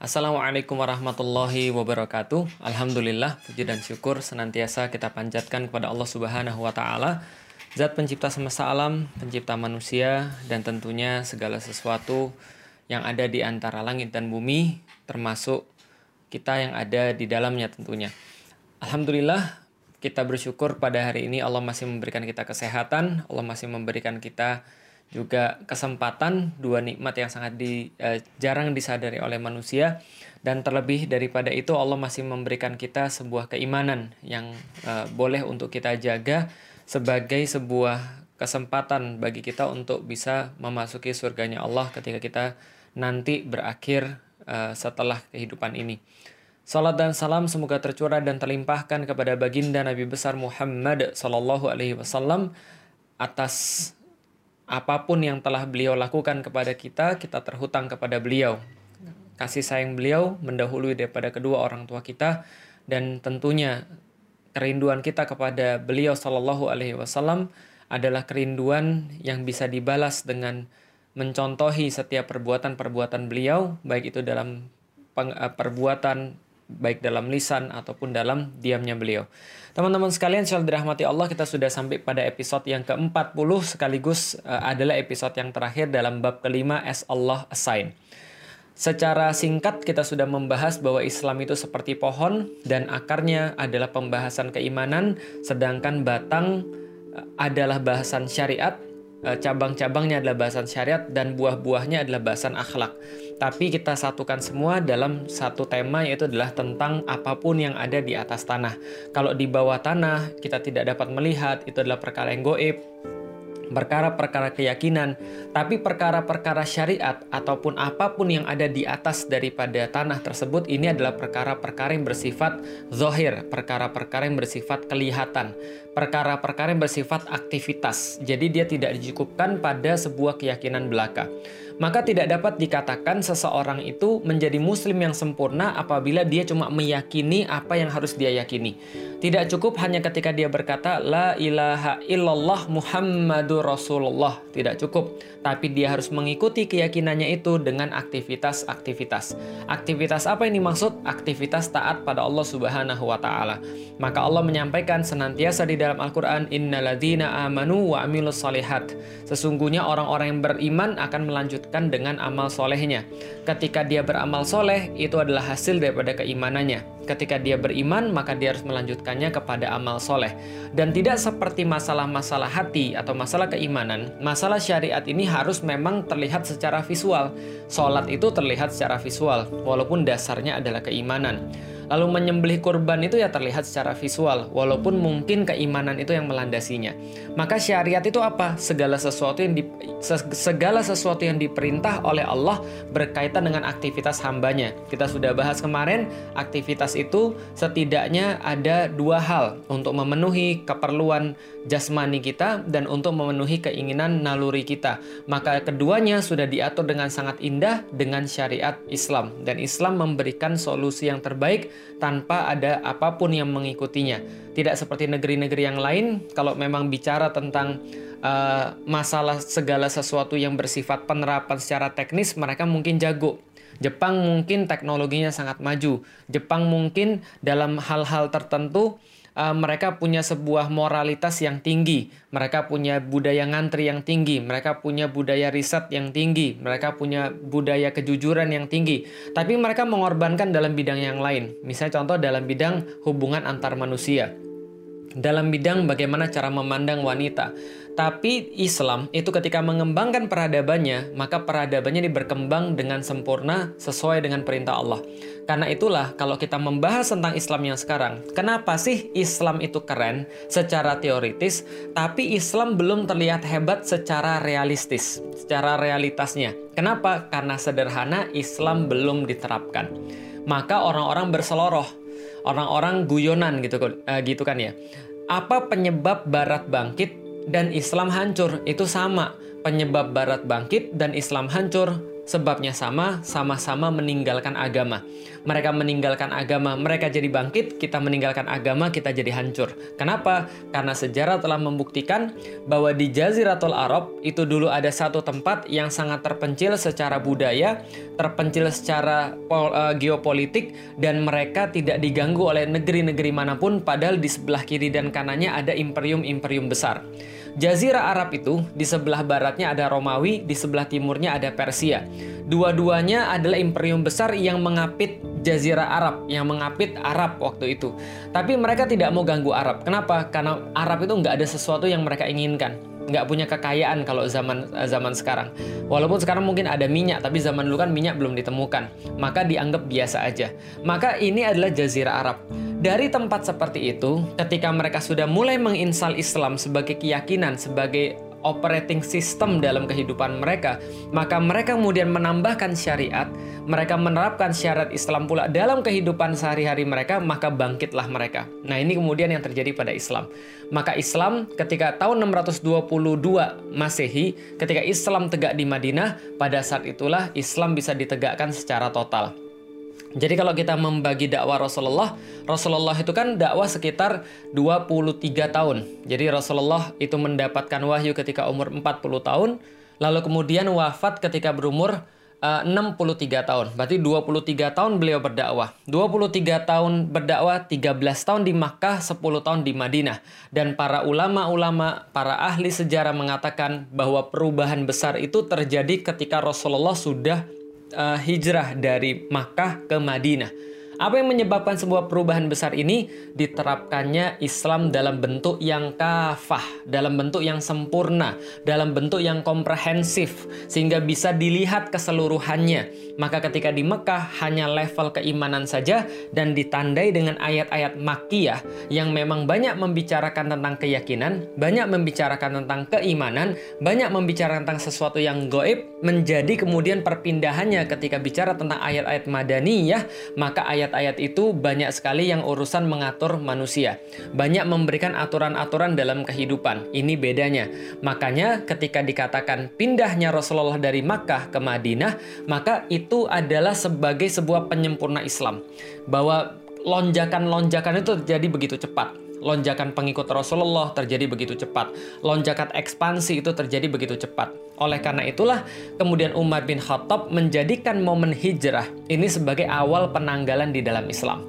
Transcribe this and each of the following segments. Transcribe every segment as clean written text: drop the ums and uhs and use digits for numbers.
Assalamualaikum warahmatullahi wabarakatuh. Alhamdulillah, puji dan syukur senantiasa kita panjatkan kepada Allah Subhanahu wa Ta'ala, Zat pencipta semesta alam, pencipta manusia, dan tentunya segala sesuatu yang ada di antara langit dan bumi, termasuk kita yang ada di dalamnya tentunya. Alhamdulillah, kita bersyukur pada hari ini Allah masih memberikan kita kesehatan, Allah masih memberikan kita juga kesempatan, dua nikmat yang sangat jarang disadari oleh manusia. Dan terlebih daripada itu Allah masih memberikan kita sebuah keimanan yang boleh untuk kita jaga sebagai sebuah kesempatan bagi kita untuk bisa memasuki surganya Allah ketika kita nanti berakhir setelah kehidupan ini. Salat dan salam semoga tercurah dan terlimpahkan kepada baginda Nabi besar Muhammad Sallallahu Alaihi Wasallam atas apapun yang telah beliau lakukan kepada kita, kita terhutang kepada beliau. Kasih sayang beliau mendahului daripada kedua orang tua kita, dan tentunya kerinduan kita kepada beliau Sallallahu Alaihi Wasallam adalah kerinduan yang bisa dibalas dengan mencontohi setiap perbuatan-perbuatan beliau, baik itu dalam perbuatan, baik dalam lisan ataupun dalam diamnya beliau. Teman-teman sekalian, insyaallah dirahmati Allah, kita sudah sampai pada episode yang ke-40, sekaligus adalah episode yang terakhir dalam bab kelima, As Allah A Sign. Secara singkat kita sudah membahas bahwa Islam itu seperti pohon dan akarnya adalah pembahasan keimanan, sedangkan batang adalah bahasan syariat, cabang-cabangnya adalah bahasan syariat, dan buah-buahnya adalah bahasan akhlak. Tapi kita satukan semua dalam satu tema, yaitu adalah tentang apapun yang ada di atas tanah. Kalau di bawah tanah kita tidak dapat melihat, itu adalah perkara yang goib, perkara-perkara keyakinan. Tapi perkara-perkara syariat ataupun apapun yang ada di atas daripada tanah tersebut, ini adalah perkara-perkara yang bersifat zahir, perkara-perkara yang bersifat kelihatan, perkara-perkara yang bersifat aktivitas. Jadi dia tidak dicukupkan pada sebuah keyakinan belaka. Maka tidak dapat dikatakan seseorang itu menjadi muslim yang sempurna apabila dia cuma meyakini apa yang harus dia yakini. Tidak cukup hanya ketika dia berkata la ilaha illallah Muhammadur Rasulullah, tidak cukup. Tapi dia harus mengikuti keyakinannya itu dengan aktivitas-aktivitas. Aktivitas apa yang dimaksud? Aktivitas taat pada Allah Subhanahu wa Ta'ala. Maka Allah menyampaikan senantiasa di dalam Al-Qur'an, innalladzina amanu wa amilus shalihat. Sesungguhnya orang-orang yang beriman akan melanjutkan dengan amal solehnya. Ketika dia beramal soleh, itu adalah hasil daripada keimanannya. Ketika dia beriman, maka dia harus melanjutkannya kepada amal soleh. Dan tidak seperti masalah-masalah hati atau masalah keimanan, masalah syariat ini harus memang terlihat secara visual. Sholat itu terlihat secara visual, walaupun dasarnya adalah keimanan. Lalu menyembelih kurban itu ya terlihat secara visual, walaupun mungkin keimanan itu yang melandasinya. Maka syariat itu apa? Segala sesuatu yang diperintah oleh Allah berkaitan dengan aktivitas hambanya. Kita sudah bahas kemarin, aktivitas itu setidaknya ada dua hal, untuk memenuhi keperluan jasmani kita dan untuk memenuhi keinginan naluri kita. Maka keduanya sudah diatur dengan sangat indah dengan syariat Islam, dan Islam memberikan solusi yang terbaik tanpa ada apapun yang mengikutinya. Tidak seperti negeri-negeri yang lain, kalau memang bicara tentang masalah segala sesuatu yang bersifat penerapan secara teknis, mereka mungkin jago. Jepang mungkin teknologinya sangat maju. Jepang mungkin dalam hal-hal tertentu mereka punya sebuah moralitas yang tinggi, mereka punya budaya ngantri yang tinggi, mereka punya budaya riset yang tinggi, mereka punya budaya kejujuran yang tinggi. Tapi mereka mengorbankan dalam bidang yang lain. Misalnya contoh dalam bidang hubungan antar manusia, dalam bidang bagaimana cara memandang wanita. Tapi Islam itu ketika mengembangkan peradabannya, maka peradabannya berkembang dengan sempurna sesuai dengan perintah Allah. Karena itulah kalau kita membahas tentang Islam yang sekarang, kenapa sih Islam itu keren secara teoritis, tapi Islam belum terlihat hebat secara realistis, secara realitasnya. Kenapa? Karena sederhana, Islam belum diterapkan. Maka orang-orang berseloroh, orang-orang guyonan gitu kan ya. Apa penyebab Barat bangkit dan Islam hancur? Itu sama. Penyebab Barat bangkit dan Islam hancur Sebabnya sama, sama-sama meninggalkan agama. Mereka meninggalkan agama, mereka jadi bangkit, kita meninggalkan agama, kita jadi hancur. Kenapa? Karena sejarah telah membuktikan bahwa di Jaziratul Arab itu dulu ada satu tempat yang sangat terpencil secara budaya, terpencil secara geopolitik, dan mereka tidak diganggu oleh negeri-negeri manapun, padahal di sebelah kiri dan kanannya ada imperium-imperium besar. Jazirah Arab itu, di sebelah baratnya ada Romawi, di sebelah timurnya ada Persia. Dua-duanya adalah imperium besar yang mengapit Jazirah Arab, yang mengapit Arab waktu itu. Tapi mereka tidak mau ganggu Arab. Kenapa? Karena Arab itu nggak ada sesuatu yang mereka inginkan. Nggak punya kekayaan kalau zaman sekarang. Walaupun sekarang mungkin ada minyak, tapi zaman dulu kan minyak belum ditemukan. Maka dianggap biasa aja. Maka ini adalah Jazirah Arab. Dari tempat seperti itu, ketika mereka sudah mulai menginstal Islam sebagai keyakinan, sebagai operating system dalam kehidupan mereka, maka mereka kemudian menambahkan syariat, mereka menerapkan syariat Islam pula dalam kehidupan sehari-hari mereka, maka bangkitlah mereka. Nah, ini kemudian yang terjadi pada Islam. Maka Islam ketika tahun 622 Masehi, ketika Islam tegak di Madinah, pada saat itulah Islam bisa ditegakkan secara total. Jadi kalau kita membagi dakwah Rasulullah itu kan dakwah sekitar 23 tahun. Jadi Rasulullah itu mendapatkan wahyu ketika umur 40 tahun, lalu kemudian wafat ketika berumur 63 tahun. Berarti 23 tahun beliau berdakwah. 23 tahun berdakwah, 13 tahun di Makkah, 10 tahun di Madinah. Dan para ulama-ulama, para ahli sejarah mengatakan bahwa perubahan besar itu terjadi ketika Rasulullah sudah hijrah dari Makkah ke Madinah. Apa yang menyebabkan sebuah perubahan besar ini? Diterapkannya Islam dalam bentuk yang kafah, dalam bentuk yang sempurna, dalam bentuk yang komprehensif, sehingga bisa dilihat keseluruhannya. Maka ketika di Mekah hanya level keimanan saja, dan ditandai dengan ayat-ayat makkiyah yang memang banyak membicarakan tentang keyakinan, banyak membicarakan tentang keimanan, banyak membicarakan tentang sesuatu yang gaib. Menjadi kemudian perpindahannya ketika bicara tentang ayat-ayat madaniyah, maka ayat-ayat itu banyak sekali yang urusan mengatur manusia, banyak memberikan aturan-aturan dalam kehidupan. Ini bedanya. Makanya ketika dikatakan pindahnya Rasulullah dari Makkah ke Madinah, maka itu adalah sebagai sebuah penyempurna Islam, bahwa lonjakan-lonjakan itu terjadi begitu cepat. Lonjakan pengikut Rasulullah terjadi begitu cepat. Lonjakan ekspansi itu terjadi begitu cepat. Oleh karena itulah kemudian Umar bin Khattab menjadikan momen hijrah ini sebagai awal penanggalan di dalam Islam.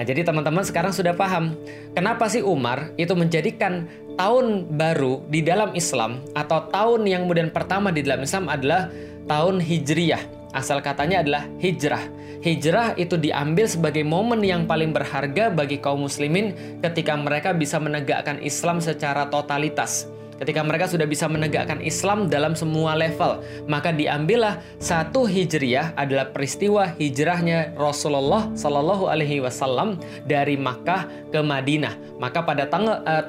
Nah, jadi teman-teman sekarang sudah paham kenapa sih Umar itu menjadikan tahun baru di dalam Islam, atau tahun yang kemudian pertama di dalam Islam adalah tahun Hijriyah. Asal katanya adalah hijrah. Hijrah itu diambil sebagai momen yang paling berharga bagi kaum muslimin ketika mereka bisa menegakkan Islam secara totalitas. Ketika mereka sudah bisa menegakkan Islam dalam semua level, maka diambillah 1 Hijriah adalah peristiwa hijrahnya Rasulullah Shallallahu Alaihi Wasallam dari Makkah ke Madinah. Maka pada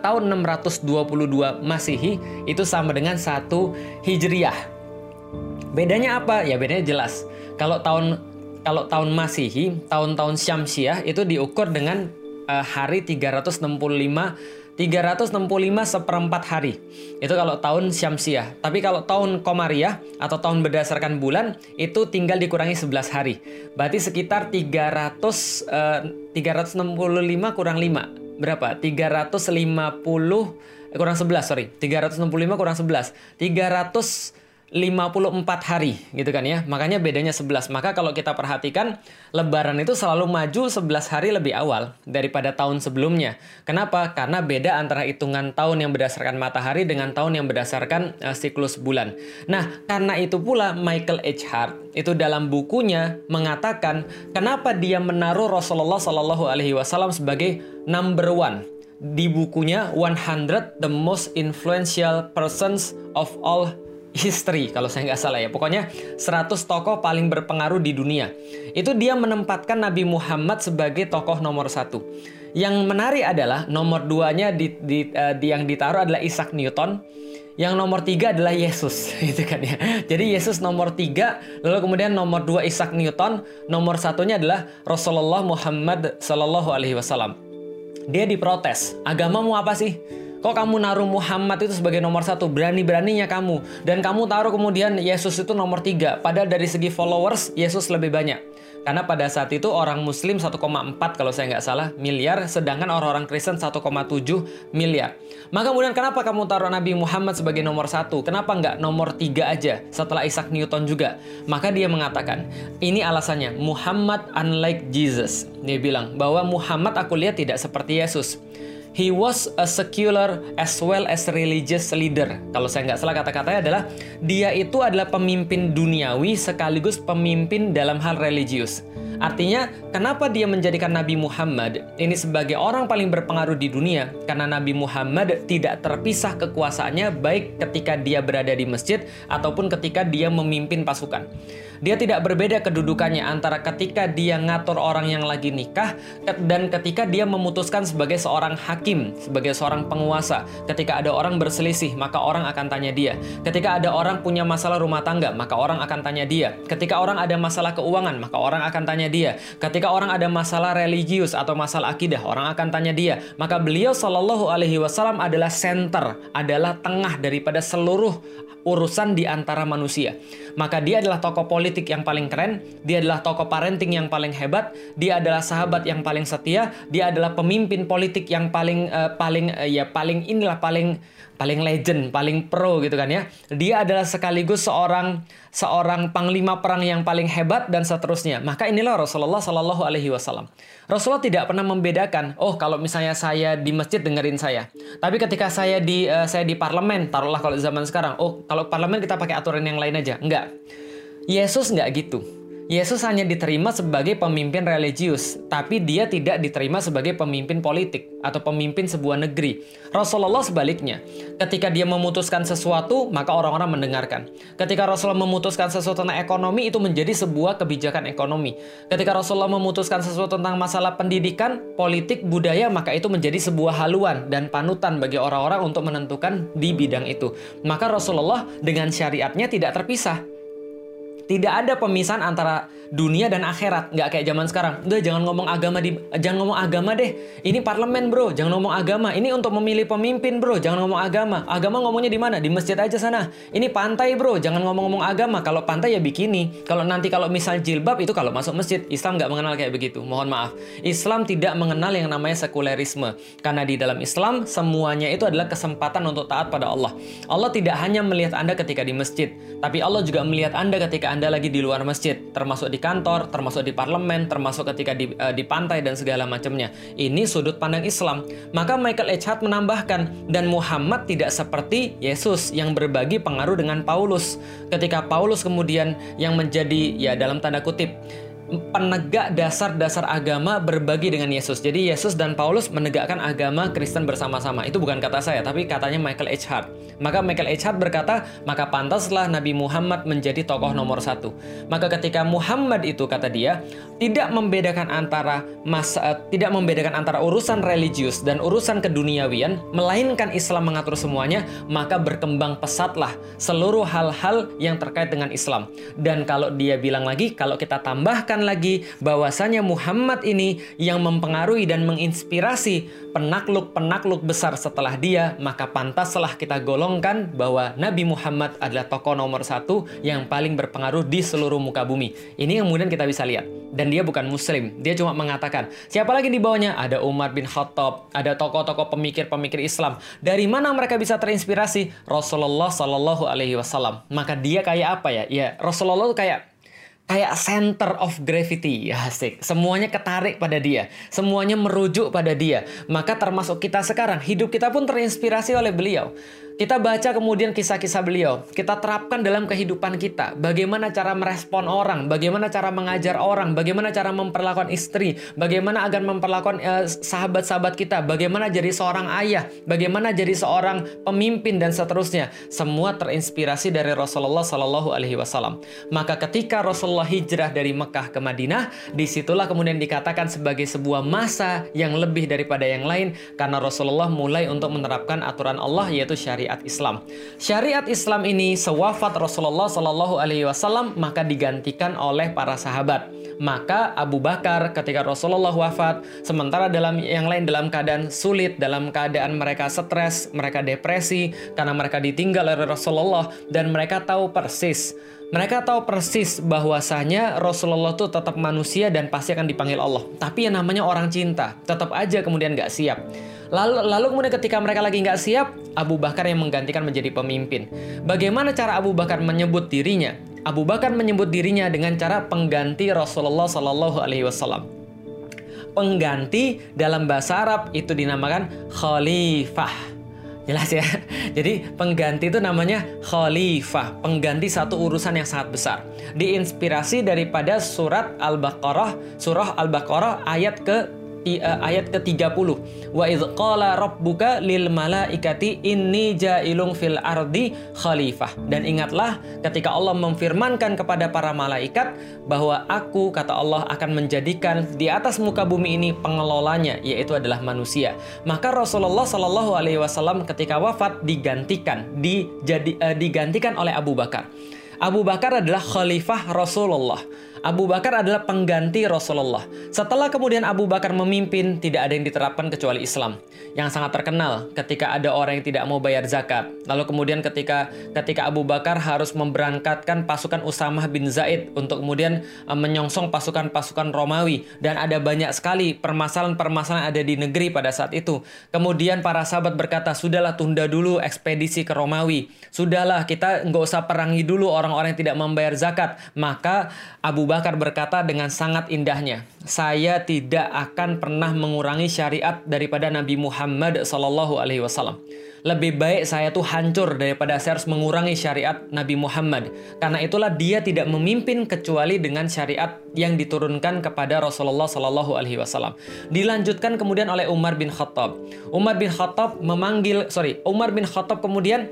tahun 622 Masehi itu sama dengan 1 Hijriah. Bedanya apa? Ya bedanya jelas. Kalau tahun Masehi, tahun-tahun Syamsiah itu diukur dengan hari 365 seperempat hari. Itu kalau tahun Syamsiah. Tapi kalau tahun Komariah atau tahun berdasarkan bulan itu tinggal dikurangi 11 hari. Berarti sekitar 365 kurang 5. Berapa? 350 kurang 11, sorry. 365 kurang 11. 354 hari gitu kan ya. Makanya bedanya 11. Maka kalau kita perhatikan, Lebaran itu selalu maju 11 hari lebih awal daripada tahun sebelumnya. Kenapa? Karena beda antara hitungan tahun yang berdasarkan matahari dengan tahun yang berdasarkan siklus bulan. Nah, karena itu pula Michael H. Hart itu dalam bukunya mengatakan kenapa dia menaruh Rasulullah Shallallahu Alaihi Wasallam sebagai number one. Di bukunya 100 The Most Influential Persons of All History, kalau saya nggak salah ya. Pokoknya 100 tokoh paling berpengaruh di dunia. Itu dia menempatkan Nabi Muhammad sebagai tokoh nomor 1. Yang menarik adalah nomor 2-nya yang ditaruh adalah Isaac Newton. Yang nomor 3 adalah Yesus, gitu kan ya. Jadi Yesus nomor 3, lalu kemudian nomor 2 Isaac Newton, nomor 1-nya adalah Rasulullah Muhammad Shallallahu Alaihi Wasallam. Dia diprotes, agama mau apa sih? Kok kamu naruh Muhammad itu sebagai nomor satu? Berani-beraninya kamu. Dan kamu taruh kemudian Yesus itu nomor 3. Padahal dari segi followers, Yesus lebih banyak. Karena pada saat itu orang Muslim 1,4 kalau saya nggak salah miliar. Sedangkan orang-orang Kristen 1,7 miliar. Maka kemudian kenapa kamu taruh Nabi Muhammad sebagai nomor 1? Kenapa nggak nomor 3 aja setelah Isaac Newton juga? Maka dia mengatakan, ini alasannya. Muhammad unlike Jesus. Dia bilang bahwa Muhammad aku lihat tidak seperti Yesus. He was a secular as well as religious leader. Kalau saya nggak salah kata-katanya adalah dia itu adalah pemimpin duniawi sekaligus pemimpin dalam hal religius. Artinya, kenapa dia menjadikan Nabi Muhammad ini sebagai orang paling berpengaruh di dunia? Karena Nabi Muhammad tidak terpisah kekuasaannya baik ketika dia berada di masjid ataupun ketika dia memimpin pasukan. Dia tidak berbeda kedudukannya antara ketika dia ngatur orang yang lagi nikah dan ketika dia memutuskan sebagai seorang hakim, sebagai seorang penguasa. Ketika ada orang berselisih, maka orang akan tanya dia. Ketika ada orang punya masalah rumah tangga, maka orang akan tanya dia. Ketika orang ada masalah keuangan, maka orang akan tanya dia. Ketika orang ada masalah religius atau masalah akidah, orang akan tanya dia. Maka beliau Shallallahu Alaihi Wasallam adalah center, adalah tengah daripada seluruh urusan di antara manusia. Maka dia adalah tokoh politik yang paling keren, dia adalah tokoh parenting yang paling hebat, dia adalah sahabat yang paling setia, dia adalah pemimpin politik yang paling legend, paling pro gitu kan ya. Dia adalah sekaligus seorang panglima perang yang paling hebat dan seterusnya. Maka inilah Rasulullah Shallallahu Alaihi Wasallam. Rasulullah tidak pernah membedakan. Oh, kalau misalnya saya di masjid dengerin saya. Tapi ketika saya di parlemen, taruhlah kalau zaman sekarang. Oh, kalau parlemen kita pakai aturan yang lain aja. Enggak. Yesus nggak gitu. Yesus hanya diterima sebagai pemimpin religius, tapi dia tidak diterima sebagai pemimpin politik atau pemimpin sebuah negeri. Rasulullah sebaliknya, ketika dia memutuskan sesuatu, maka orang-orang mendengarkan. Ketika Rasulullah memutuskan sesuatu tentang ekonomi, itu menjadi sebuah kebijakan ekonomi. Ketika Rasulullah memutuskan sesuatu tentang masalah pendidikan, politik, budaya, maka itu menjadi sebuah haluan dan panutan bagi orang-orang untuk menentukan di bidang itu. Maka Rasulullah dengan syariatnya tidak terpisah. Tidak ada pemisahan antara dunia dan akhirat. Nggak kayak zaman sekarang. Udah, jangan ngomong agama deh. Ini parlemen, bro. Jangan ngomong agama. Ini untuk memilih pemimpin, bro. Jangan ngomong agama. Agama ngomongnya di mana? Di masjid aja sana. Ini pantai, bro. Jangan ngomong-ngomong agama. Kalau pantai ya bikini. Kalau nanti kalau misal jilbab itu kalau masuk masjid. Islam nggak mengenal kayak begitu. Mohon maaf. Islam tidak mengenal yang namanya sekulerisme. Karena di dalam Islam semuanya itu adalah kesempatan untuk taat pada Allah. Allah tidak hanya melihat Anda ketika di masjid, tapi Allah juga melihat Anda ketika Anda lagi di luar masjid, termasuk di kantor, termasuk di parlemen, termasuk ketika di pantai dan segala macamnya. Ini sudut pandang Islam. Maka Michael H. Hart menambahkan, dan Muhammad tidak seperti Yesus yang berbagi pengaruh dengan Paulus. Ketika Paulus kemudian yang menjadi, ya dalam tanda kutip, penegak dasar-dasar agama berbagi dengan Yesus. Jadi Yesus dan Paulus menegakkan agama Kristen bersama-sama. Itu bukan kata saya, tapi katanya Michael H. Hart. Maka Michael H. Hart berkata, maka pantaslah Nabi Muhammad menjadi tokoh nomor 1. Maka ketika Muhammad itu, kata dia, tidak membedakan antara urusan religius dan urusan keduniawian, melainkan Islam mengatur semuanya. Maka berkembang pesatlah seluruh hal-hal yang terkait dengan Islam. Dan kalau dia bilang lagi, kalau kita tambahkan lagi bahwasanya Muhammad ini yang mempengaruhi dan menginspirasi penakluk-penakluk besar setelah dia, maka pantaslah kita golongkan bahwa Nabi Muhammad adalah tokoh nomor 1 yang paling berpengaruh di seluruh muka bumi. Ini yang kemudian kita bisa lihat. Dan dia bukan Muslim, dia cuma mengatakan. Siapa lagi di bawahnya? Ada Umar bin Khattab, ada tokoh-tokoh pemikir-pemikir Islam. Dari mana mereka bisa terinspirasi? Rasulullah Shallallahu Alaihi Wasallam. Maka dia kayak apa ya? Ya Rasulullah itu kayak center of gravity, asik. Semuanya ketarik pada dia, semuanya merujuk pada dia. Maka termasuk kita sekarang, hidup kita pun terinspirasi oleh beliau. Kita baca kemudian kisah-kisah beliau, kita terapkan dalam kehidupan kita. Bagaimana cara merespon orang, bagaimana cara mengajar orang, bagaimana cara memperlakukan istri, bagaimana agar memperlakukan sahabat-sahabat kita, bagaimana jadi seorang ayah, bagaimana jadi seorang pemimpin dan seterusnya. Semua terinspirasi dari Rasulullah Shallallahu Alaihi Wasallam. Maka ketika Rasulullah hijrah dari Mekah ke Madinah, disitulah kemudian dikatakan sebagai sebuah masa yang lebih daripada yang lain, karena Rasulullah mulai untuk menerapkan aturan Allah, yaitu syariat Islam. Syariat Islam ini sewafat Rasulullah Shallallahu Alaihi Wasallam maka digantikan oleh para sahabat. Maka Abu Bakar ketika Rasulullah wafat, sementara dalam yang lain dalam keadaan sulit, dalam keadaan mereka stres, mereka depresi karena mereka ditinggal oleh Rasulullah, dan mereka tahu persis. Mereka tahu persis bahwasanya Rasulullah itu tetap manusia dan pasti akan dipanggil Allah. Tapi yang namanya orang cinta, tetap aja kemudian nggak siap. Lalu kemudian ketika mereka lagi nggak siap, Abu Bakar yang menggantikan menjadi pemimpin. Bagaimana cara Abu Bakar menyebut dirinya? Abu Bakar menyebut dirinya dengan cara pengganti Rasulullah Shallallahu Alaihi Wasallam. Pengganti dalam bahasa Arab itu dinamakan khalifah. Jelas ya. Jadi pengganti itu namanya khalifah, pengganti satu urusan yang sangat besar. Diinspirasi daripada surah Al-Baqarah ayat ke-30. Wa idz qala rabbuka lil malaikati inni ja'ilun fil ardi khalifah. Dan ingatlah ketika Allah memfirmankan kepada para malaikat bahwa aku, kata Allah, akan menjadikan di atas muka bumi ini pengelolanya, yaitu adalah manusia. Maka Rasulullah Shallallahu Alaihi Wasallam ketika wafat digantikan oleh Abu Bakar. Abu Bakar adalah khalifah Rasulullah. Abu Bakar adalah pengganti Rasulullah. Setelah kemudian Abu Bakar memimpin, tidak ada yang diterapkan kecuali Islam. Yang sangat terkenal ketika ada orang yang tidak mau bayar zakat. Lalu kemudian ketika Abu Bakar harus memberangkatkan pasukan Usamah bin Zaid untuk kemudian menyongsong pasukan-pasukan Romawi. Dan ada banyak sekali permasalahan-permasalahan ada di negeri pada saat itu. Kemudian para sahabat berkata, sudahlah tunda dulu ekspedisi ke Romawi. Sudahlah kita nggak usah perangi dulu orang-orang yang tidak membayar zakat. Maka Abu Bakar berkata dengan sangat indahnya, saya tidak akan pernah mengurangi syariat daripada Nabi Muhammad SAW. Lebih baik saya tuh hancur daripada saya harus mengurangi syariat Nabi Muhammad. Karena itulah dia tidak memimpin kecuali dengan syariat yang diturunkan kepada Rasulullah SAW. Dilanjutkan kemudian oleh Umar bin Khattab. Umar bin Khattab kemudian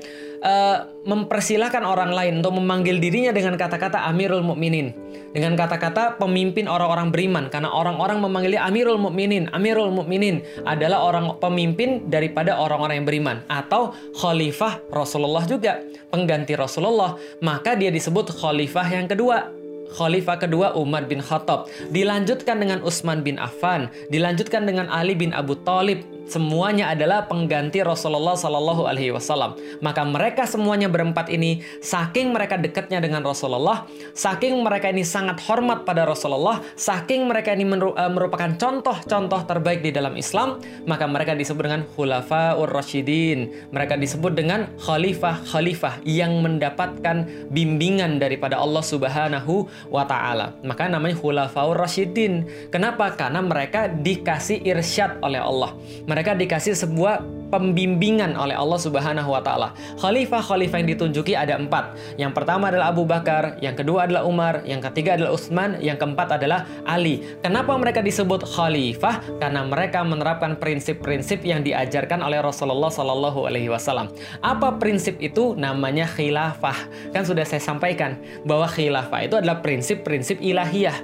mempersilahkan orang lain untuk memanggil dirinya dengan kata-kata Amirul Mukminin, dengan kata-kata pemimpin orang-orang beriman. Karena orang-orang memanggilnya Amirul Mukminin. Amirul Mukminin adalah orang pemimpin daripada orang-orang yang beriman, atau khalifah Rasulullah juga, pengganti Rasulullah. Maka dia disebut khalifah yang kedua. Khalifah kedua Umar bin Khattab. Dilanjutkan dengan Utsman bin Affan, dilanjutkan dengan Ali bin Abi Thalib. Semuanya adalah pengganti Rasulullah Shallallahu Alaihi Wasallam. Maka mereka semuanya berempat ini, saking mereka dekatnya dengan Rasulullah, saking mereka ini sangat hormat pada Rasulullah, saking mereka ini merupakan contoh-contoh terbaik di dalam Islam, maka mereka disebut dengan Khulafaur Rasyidin. Mereka disebut dengan khalifah-khalifah yang mendapatkan bimbingan daripada Allah Subhanahu wa Ta'ala. Maka namanya Khulafaur Rasyidin. Kenapa? Karena mereka dikasih irsyad oleh Allah. Mereka dikasih sebuah pembimbingan oleh Allah Subhanahu wa Ta'ala. Khalifah-khalifah yang ditunjuki ada empat. Yang pertama adalah Abu Bakar, yang kedua adalah Umar, yang ketiga adalah Utsman, yang keempat adalah Ali. Kenapa mereka disebut khalifah? Karena mereka menerapkan prinsip-prinsip yang diajarkan oleh Rasulullah Shallallahu Alaihi Wasallam. Apa prinsip itu? Namanya khilafah. Kan sudah saya sampaikan bahwa khilafah itu adalah prinsip-prinsip ilahiyah.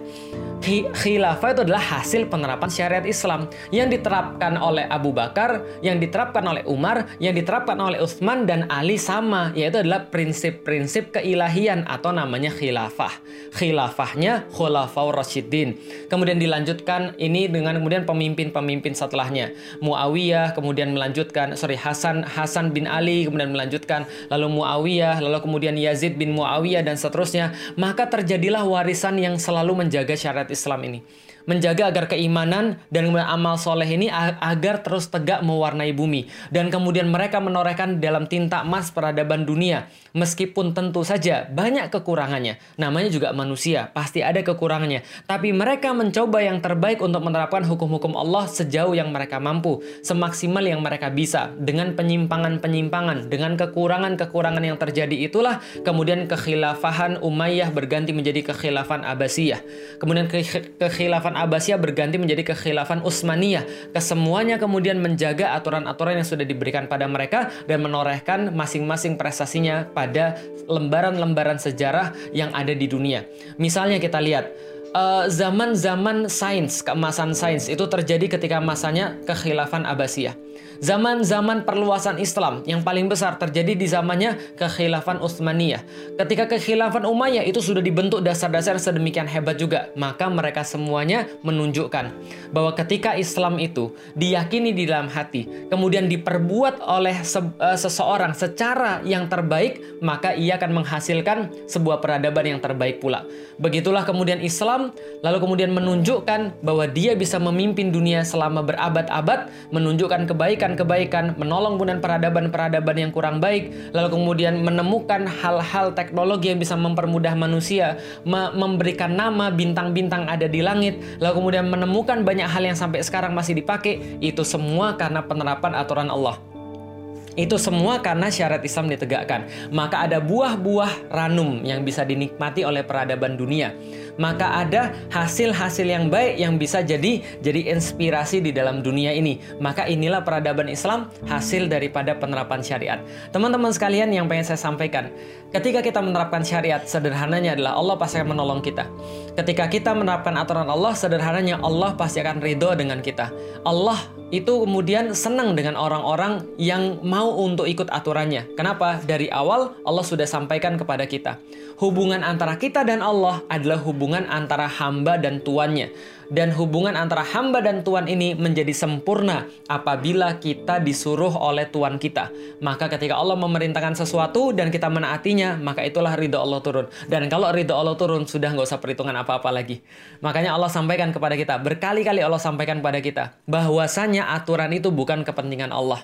Khilafah itu adalah hasil penerapan syariat Islam yang diterapkan oleh Abu Bakar, yang diterapkan oleh Umar, yang diterapkan oleh Utsman dan Ali sama, yaitu adalah prinsip-prinsip keilahian atau namanya khilafah. Khilafahnya Khulafaur Rasyidin. Kemudian dilanjutkan ini dengan kemudian pemimpin-pemimpin setelahnya. Muawiyah kemudian melanjutkan, Hasan bin Ali kemudian melanjutkan, lalu Muawiyah, lalu kemudian Yazid bin Muawiyah dan seterusnya. Maka terjadilah warisan yang selalu menjaga syariat Islam ini, menjaga agar keimanan dan amal soleh ini agar terus tegak mewarnai bumi, dan kemudian mereka menorehkan dalam tinta emas peradaban dunia, meskipun tentu saja banyak kekurangannya. Namanya juga manusia, pasti ada kekurangannya, tapi mereka mencoba yang terbaik untuk menerapkan hukum-hukum Allah sejauh yang mereka mampu, semaksimal yang mereka bisa, dengan penyimpangan-penyimpangan, dengan kekurangan-kekurangan yang terjadi. Itulah kemudian kekhilafahan Umayyah berganti menjadi kekhilafan Abbasiyah, kemudian kekhilafan Abbasiyah berganti menjadi kekhilafan Utsmaniyah. Kesemuanya kemudian menjaga aturan-aturan yang sudah diberikan pada mereka dan menorehkan masing-masing prestasinya pada lembaran-lembaran sejarah yang ada di dunia. Misalnya kita lihat zaman-zaman sains, keemasan sains itu terjadi ketika masanya kekhilafan Abbasiyah. Zaman-zaman perluasan Islam yang paling besar terjadi di zamannya kekhilafan Utsmaniyah. Ketika kekhilafan Umayyah itu sudah dibentuk dasar-dasar sedemikian hebat juga, maka mereka semuanya menunjukkan bahwa ketika Islam itu diyakini di dalam hati, kemudian diperbuat oleh seseorang secara yang terbaik, maka ia akan menghasilkan sebuah peradaban yang terbaik pula. Begitulah kemudian Islam lalu kemudian menunjukkan bahwa dia bisa memimpin dunia selama berabad-abad, menunjukkan kebaikan-kebaikan, menolong kemudian peradaban-peradaban yang kurang baik, lalu kemudian menemukan hal-hal teknologi yang bisa mempermudah manusia, memberikan nama, bintang-bintang ada di langit, lalu kemudian menemukan banyak hal yang sampai sekarang masih dipakai. Itu semua karena penerapan aturan Allah. Itu semua karena syariat Islam ditegakkan. Maka ada buah-buah ranum yang bisa dinikmati oleh peradaban dunia. Maka ada hasil-hasil yang baik yang bisa jadi inspirasi di dalam dunia ini. Maka inilah peradaban Islam, hasil daripada penerapan syariat. Teman-teman sekalian, yang pengen saya sampaikan, ketika kita menerapkan syariat, sederhananya adalah Allah pasti akan menolong kita. Ketika kita menerapkan aturan Allah, sederhananya Allah pasti akan ridho dengan kita. Allah itu kemudian senang dengan orang-orang yang mau untuk ikut aturannya. Kenapa? Dari awal Allah sudah sampaikan kepada kita, hubungan antara kita dan Allah adalah hubungan antara hamba dan tuannya. Dan hubungan antara hamba dan tuan ini menjadi sempurna apabila kita disuruh oleh tuan kita. Maka ketika Allah memerintahkan sesuatu dan kita menaatinya, maka itulah ridho Allah turun. Dan kalau ridho Allah turun, sudah nggak usah perhitungan apa-apa lagi. Makanya Allah sampaikan kepada kita, berkali-kali Allah sampaikan kepada kita, bahwasanya aturan itu bukan kepentingan Allah.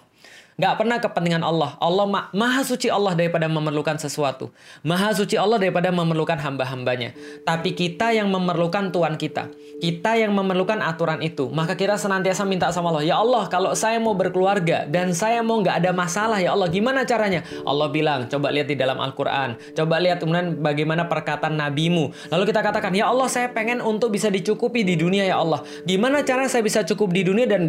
Gak pernah kepentingan Allah. Allah maha suci Allah daripada memerlukan sesuatu. Maha suci Allah daripada memerlukan hamba-hambanya. Tapi kita yang memerlukan Tuhan kita. Kita yang memerlukan aturan itu. Maka kita senantiasa minta sama Allah. Ya Allah, kalau saya mau berkeluarga dan saya mau gak ada masalah, ya Allah, gimana caranya? Allah bilang, coba lihat di dalam Al-Quran. Coba lihat kemudian bagaimana perkataan nabimu. Lalu kita katakan, ya Allah, saya pengen untuk bisa dicukupi di dunia, ya Allah. Gimana cara saya bisa cukup di dunia dan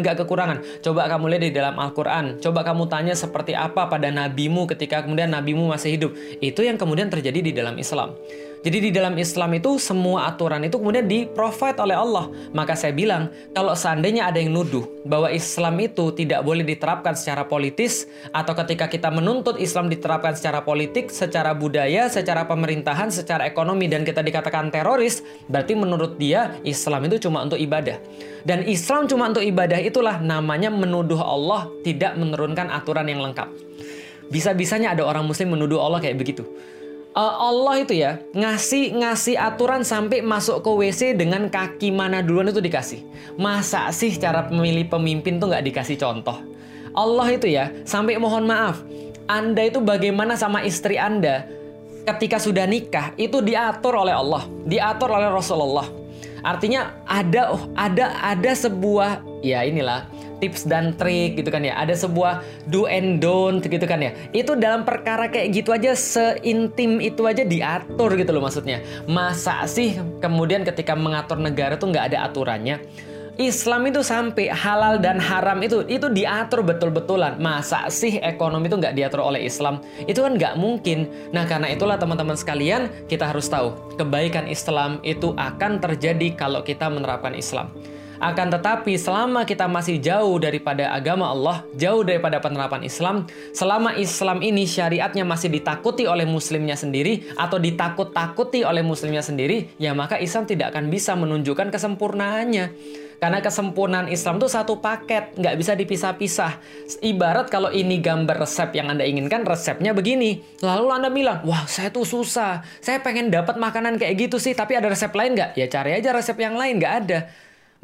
gak kekurangan? Coba kamu lihat di dalam Al-Quran. Coba kamu tanya seperti apa pada nabimu ketika kemudian nabimu masih hidup. Itu yang kemudian terjadi di dalam Islam. Jadi di dalam Islam itu semua aturan itu kemudian di-provide oleh Allah. Maka saya bilang, kalau seandainya ada yang nuduh bahwa Islam itu tidak boleh diterapkan secara politis, atau ketika kita menuntut Islam diterapkan secara politik, secara budaya, secara pemerintahan, secara ekonomi, dan kita dikatakan teroris, berarti menurut dia Islam itu cuma untuk ibadah. Dan Islam cuma untuk ibadah itulah namanya menuduh Allah tidak menurunkan aturan yang lengkap. Bisa-bisanya ada orang muslim menuduh Allah kayak begitu. Allah itu ya ngasih aturan sampai masuk ke WC dengan kaki mana duluan itu dikasih. Masa sih cara memilih pemimpin tuh nggak dikasih contoh? Allah itu ya sampai mohon maaf, Anda itu bagaimana sama istri Anda ketika sudah nikah itu diatur oleh Allah, diatur oleh Rasulullah. Artinya ada sebuah, ya inilah tips dan trik gitu kan ya. Ada sebuah do and don't gitu kan ya. Itu dalam perkara kayak gitu aja, seintim itu aja diatur gitu loh maksudnya. Masa sih kemudian ketika mengatur negara tuh nggak ada aturannya? Islam itu sampai halal dan haram itu diatur betul-betulan. Masa sih ekonomi itu nggak diatur oleh Islam? Itu kan nggak mungkin. Nah karena itulah teman-teman sekalian, kita harus tahu kebaikan Islam itu akan terjadi kalau kita menerapkan Islam. Akan tetapi selama kita masih jauh daripada agama Allah, jauh daripada penerapan Islam, selama Islam ini syariatnya masih ditakuti oleh muslimnya sendiri atau ditakut-takuti oleh muslimnya sendiri, ya maka Islam tidak akan bisa menunjukkan kesempurnaannya. Karena kesempurnaan Islam itu satu paket, nggak bisa dipisah-pisah. Ibarat kalau ini gambar resep yang Anda inginkan, resepnya begini. Lalu Anda bilang, wah saya tuh susah, saya pengen dapat makanan kayak gitu sih, tapi ada resep lain nggak? Ya cari aja resep yang lain, nggak ada.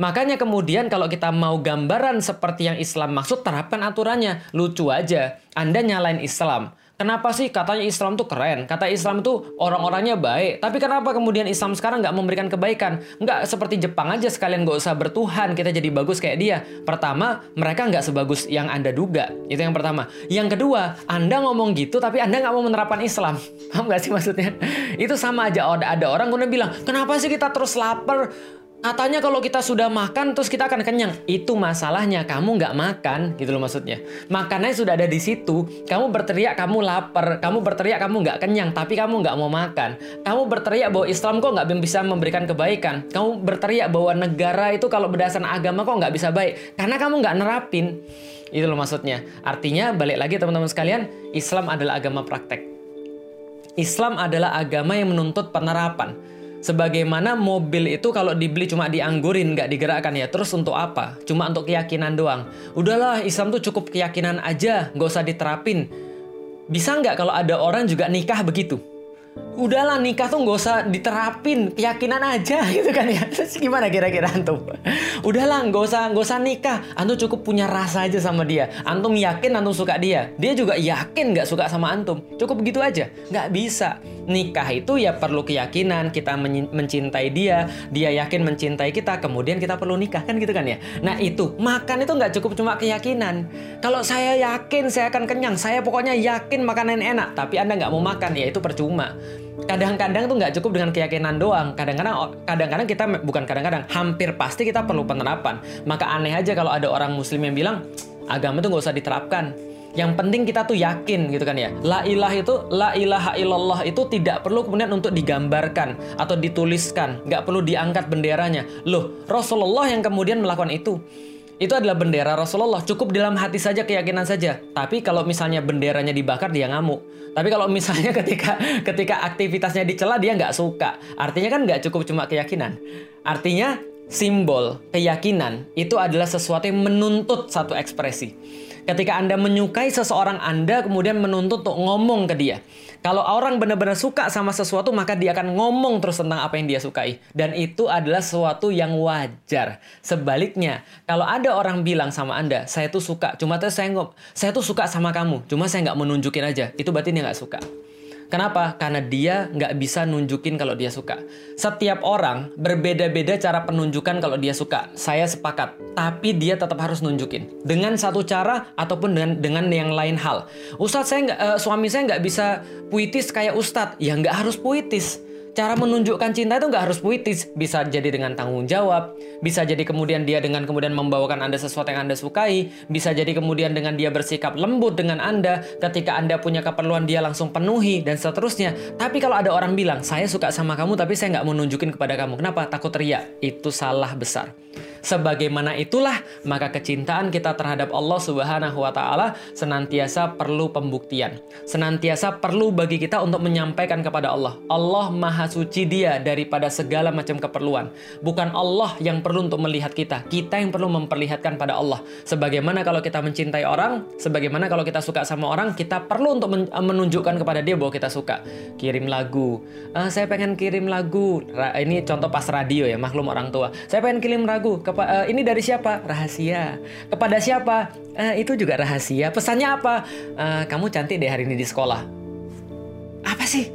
Makanya kemudian kalau kita mau gambaran seperti yang Islam maksud, terapkan aturannya. Lucu aja, Anda nyalain Islam. Kenapa sih katanya Islam tuh keren? Kata Islam tuh orang-orangnya baik. Tapi kenapa kemudian Islam sekarang nggak memberikan kebaikan? Nggak seperti Jepang aja, sekalian nggak usah bertuhan, kita jadi bagus kayak dia. Pertama, mereka nggak sebagus yang Anda duga. Itu yang pertama. Yang kedua, Anda ngomong gitu tapi Anda nggak mau menerapkan Islam. Paham nggak sih maksudnya? Itu sama aja ada orang kemudian bilang, kenapa sih kita terus lapar? Katanya kalau kita sudah makan terus kita akan kenyang. Itu masalahnya, kamu nggak makan gitu loh maksudnya. Makanannya sudah ada di situ, kamu berteriak kamu lapar, kamu berteriak kamu nggak kenyang, tapi kamu nggak mau makan. Kamu berteriak bahwa Islam kok nggak bisa memberikan kebaikan. Kamu berteriak bahwa negara itu kalau berdasarkan agama kok nggak bisa baik, karena kamu nggak nerapin. Itu loh maksudnya. Artinya balik lagi teman-teman sekalian, Islam adalah agama praktek. Islam adalah agama yang menuntut penerapan. Sebagaimana mobil itu kalau dibeli cuma dianggurin, nggak digerakkan, ya terus untuk apa? Cuma untuk keyakinan doang. Udahlah, Islam tuh cukup keyakinan aja, nggak usah diterapin. Bisa nggak kalau ada orang juga nikah begitu? Udahlah, nikah tuh nggak usah diterapin, keyakinan aja gitu kan ya. Terus gimana kira-kira antum? Udahlah, nggak usah nikah, antum cukup punya rasa aja sama dia. Antum yakin antum suka dia, dia juga yakin nggak suka sama antum. Cukup begitu aja. Nggak bisa. Nikah itu ya perlu keyakinan, kita mencintai dia, dia yakin mencintai kita, kemudian kita perlu nikah, kan gitu kan ya. Nah itu, makan itu nggak cukup cuma keyakinan. Kalau saya yakin saya akan kenyang, saya pokoknya yakin makanan enak, tapi Anda nggak mau makan, ya itu percuma. Kadang-kadang tuh nggak cukup dengan keyakinan doang. Kadang-kadang kita, bukan kadang-kadang, hampir pasti kita perlu penerapan. Maka aneh aja kalau ada orang muslim yang bilang, agama itu nggak usah diterapkan, yang penting kita tuh yakin gitu kan ya. La ilaha illallah itu tidak perlu kemudian untuk digambarkan atau dituliskan, nggak perlu diangkat benderanya. Loh, Rasulullah yang kemudian melakukan itu adalah bendera Rasulullah. Cukup dalam hati saja, keyakinan saja. Tapi kalau misalnya benderanya dibakar, dia ngamuk. Tapi kalau misalnya ketika aktivitasnya dicela, dia nggak suka. Artinya kan nggak cukup cuma keyakinan. Artinya simbol keyakinan itu adalah sesuatu yang menuntut satu ekspresi. Ketika Anda menyukai seseorang, Anda kemudian menuntut untuk ngomong ke dia. Kalau orang benar-benar suka sama sesuatu, maka dia akan ngomong terus tentang apa yang dia sukai. Dan itu adalah sesuatu yang wajar. Sebaliknya, kalau ada orang bilang sama Anda, saya tuh suka, cuma tuh saya tuh suka sama kamu, cuma saya nggak menunjukin aja, itu berarti dia nggak suka. Kenapa? Karena dia nggak bisa nunjukin kalau dia suka. Setiap orang berbeda-beda cara penunjukan kalau dia suka. Saya sepakat. Tapi dia tetap harus nunjukin. Dengan satu cara ataupun dengan yang lain hal. Ustadz, suami saya nggak bisa puitis kayak Ustadz. Ya nggak harus puitis. Cara menunjukkan cinta itu nggak harus puitis. Bisa jadi dengan tanggung jawab. Bisa jadi kemudian dia dengan kemudian membawakan Anda sesuatu yang Anda sukai. Bisa jadi kemudian dengan dia bersikap lembut dengan Anda. Ketika Anda punya keperluan, dia langsung penuhi dan seterusnya. Tapi kalau ada orang bilang, saya suka sama kamu tapi saya nggak mau nunjukin kepada kamu. Kenapa? Takut riak. Itu salah besar. Sebagaimana itulah, maka kecintaan kita terhadap Allah Subhanahu wa Ta'ala senantiasa perlu pembuktian. Senantiasa perlu bagi kita untuk menyampaikan kepada Allah. Allah Maha Suci Dia daripada segala macam keperluan. Bukan Allah yang perlu untuk melihat kita. Kita yang perlu memperlihatkan pada Allah. Sebagaimana kalau kita mencintai orang, sebagaimana kalau kita suka sama orang, kita perlu untuk menunjukkan kepada dia bahwa kita suka. Kirim lagu. Saya pengen kirim lagu. Ini contoh pas radio ya, maklum orang tua. Saya pengen kirim lagu. Ini dari siapa? Rahasia. Kepada siapa? Itu juga rahasia. Pesannya apa? Kamu cantik deh hari ini di sekolah. Apa sih?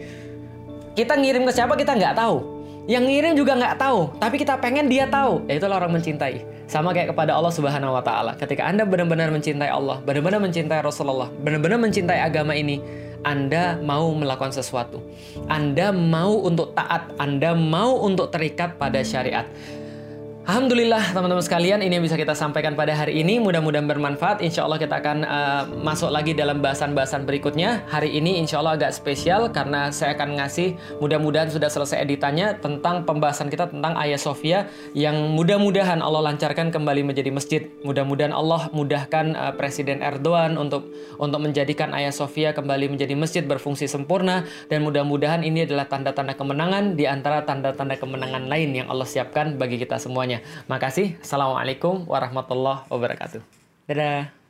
Kita ngirim ke siapa kita nggak tahu. Yang ngirim juga nggak tahu. Tapi kita pengen dia tahu. Ya itulah orang mencintai. Sama kayak kepada Allah Subhanahu wa Ta'ala. Ketika Anda benar-benar mencintai Allah, benar-benar mencintai Rasulullah, benar-benar mencintai agama ini, Anda mau melakukan sesuatu. Anda mau untuk taat. Anda mau untuk terikat pada syariat. Alhamdulillah teman-teman sekalian, ini yang bisa kita sampaikan pada hari ini. Mudah-mudahan bermanfaat. Insya Allah kita akan masuk lagi dalam bahasan-bahasan berikutnya. Hari ini insya Allah agak spesial karena saya akan ngasih, mudah-mudahan sudah selesai editannya, tentang pembahasan kita tentang Ayasofia, yang mudah-mudahan Allah lancarkan kembali menjadi masjid. Mudah-mudahan Allah mudahkan Presiden Erdogan untuk menjadikan Ayasofia kembali menjadi masjid berfungsi sempurna. Dan mudah-mudahan ini adalah tanda-tanda kemenangan di antara tanda-tanda kemenangan lain yang Allah siapkan bagi kita semuanya. Makasih. Assalamualaikum warahmatullahi wabarakatuh. Dadah.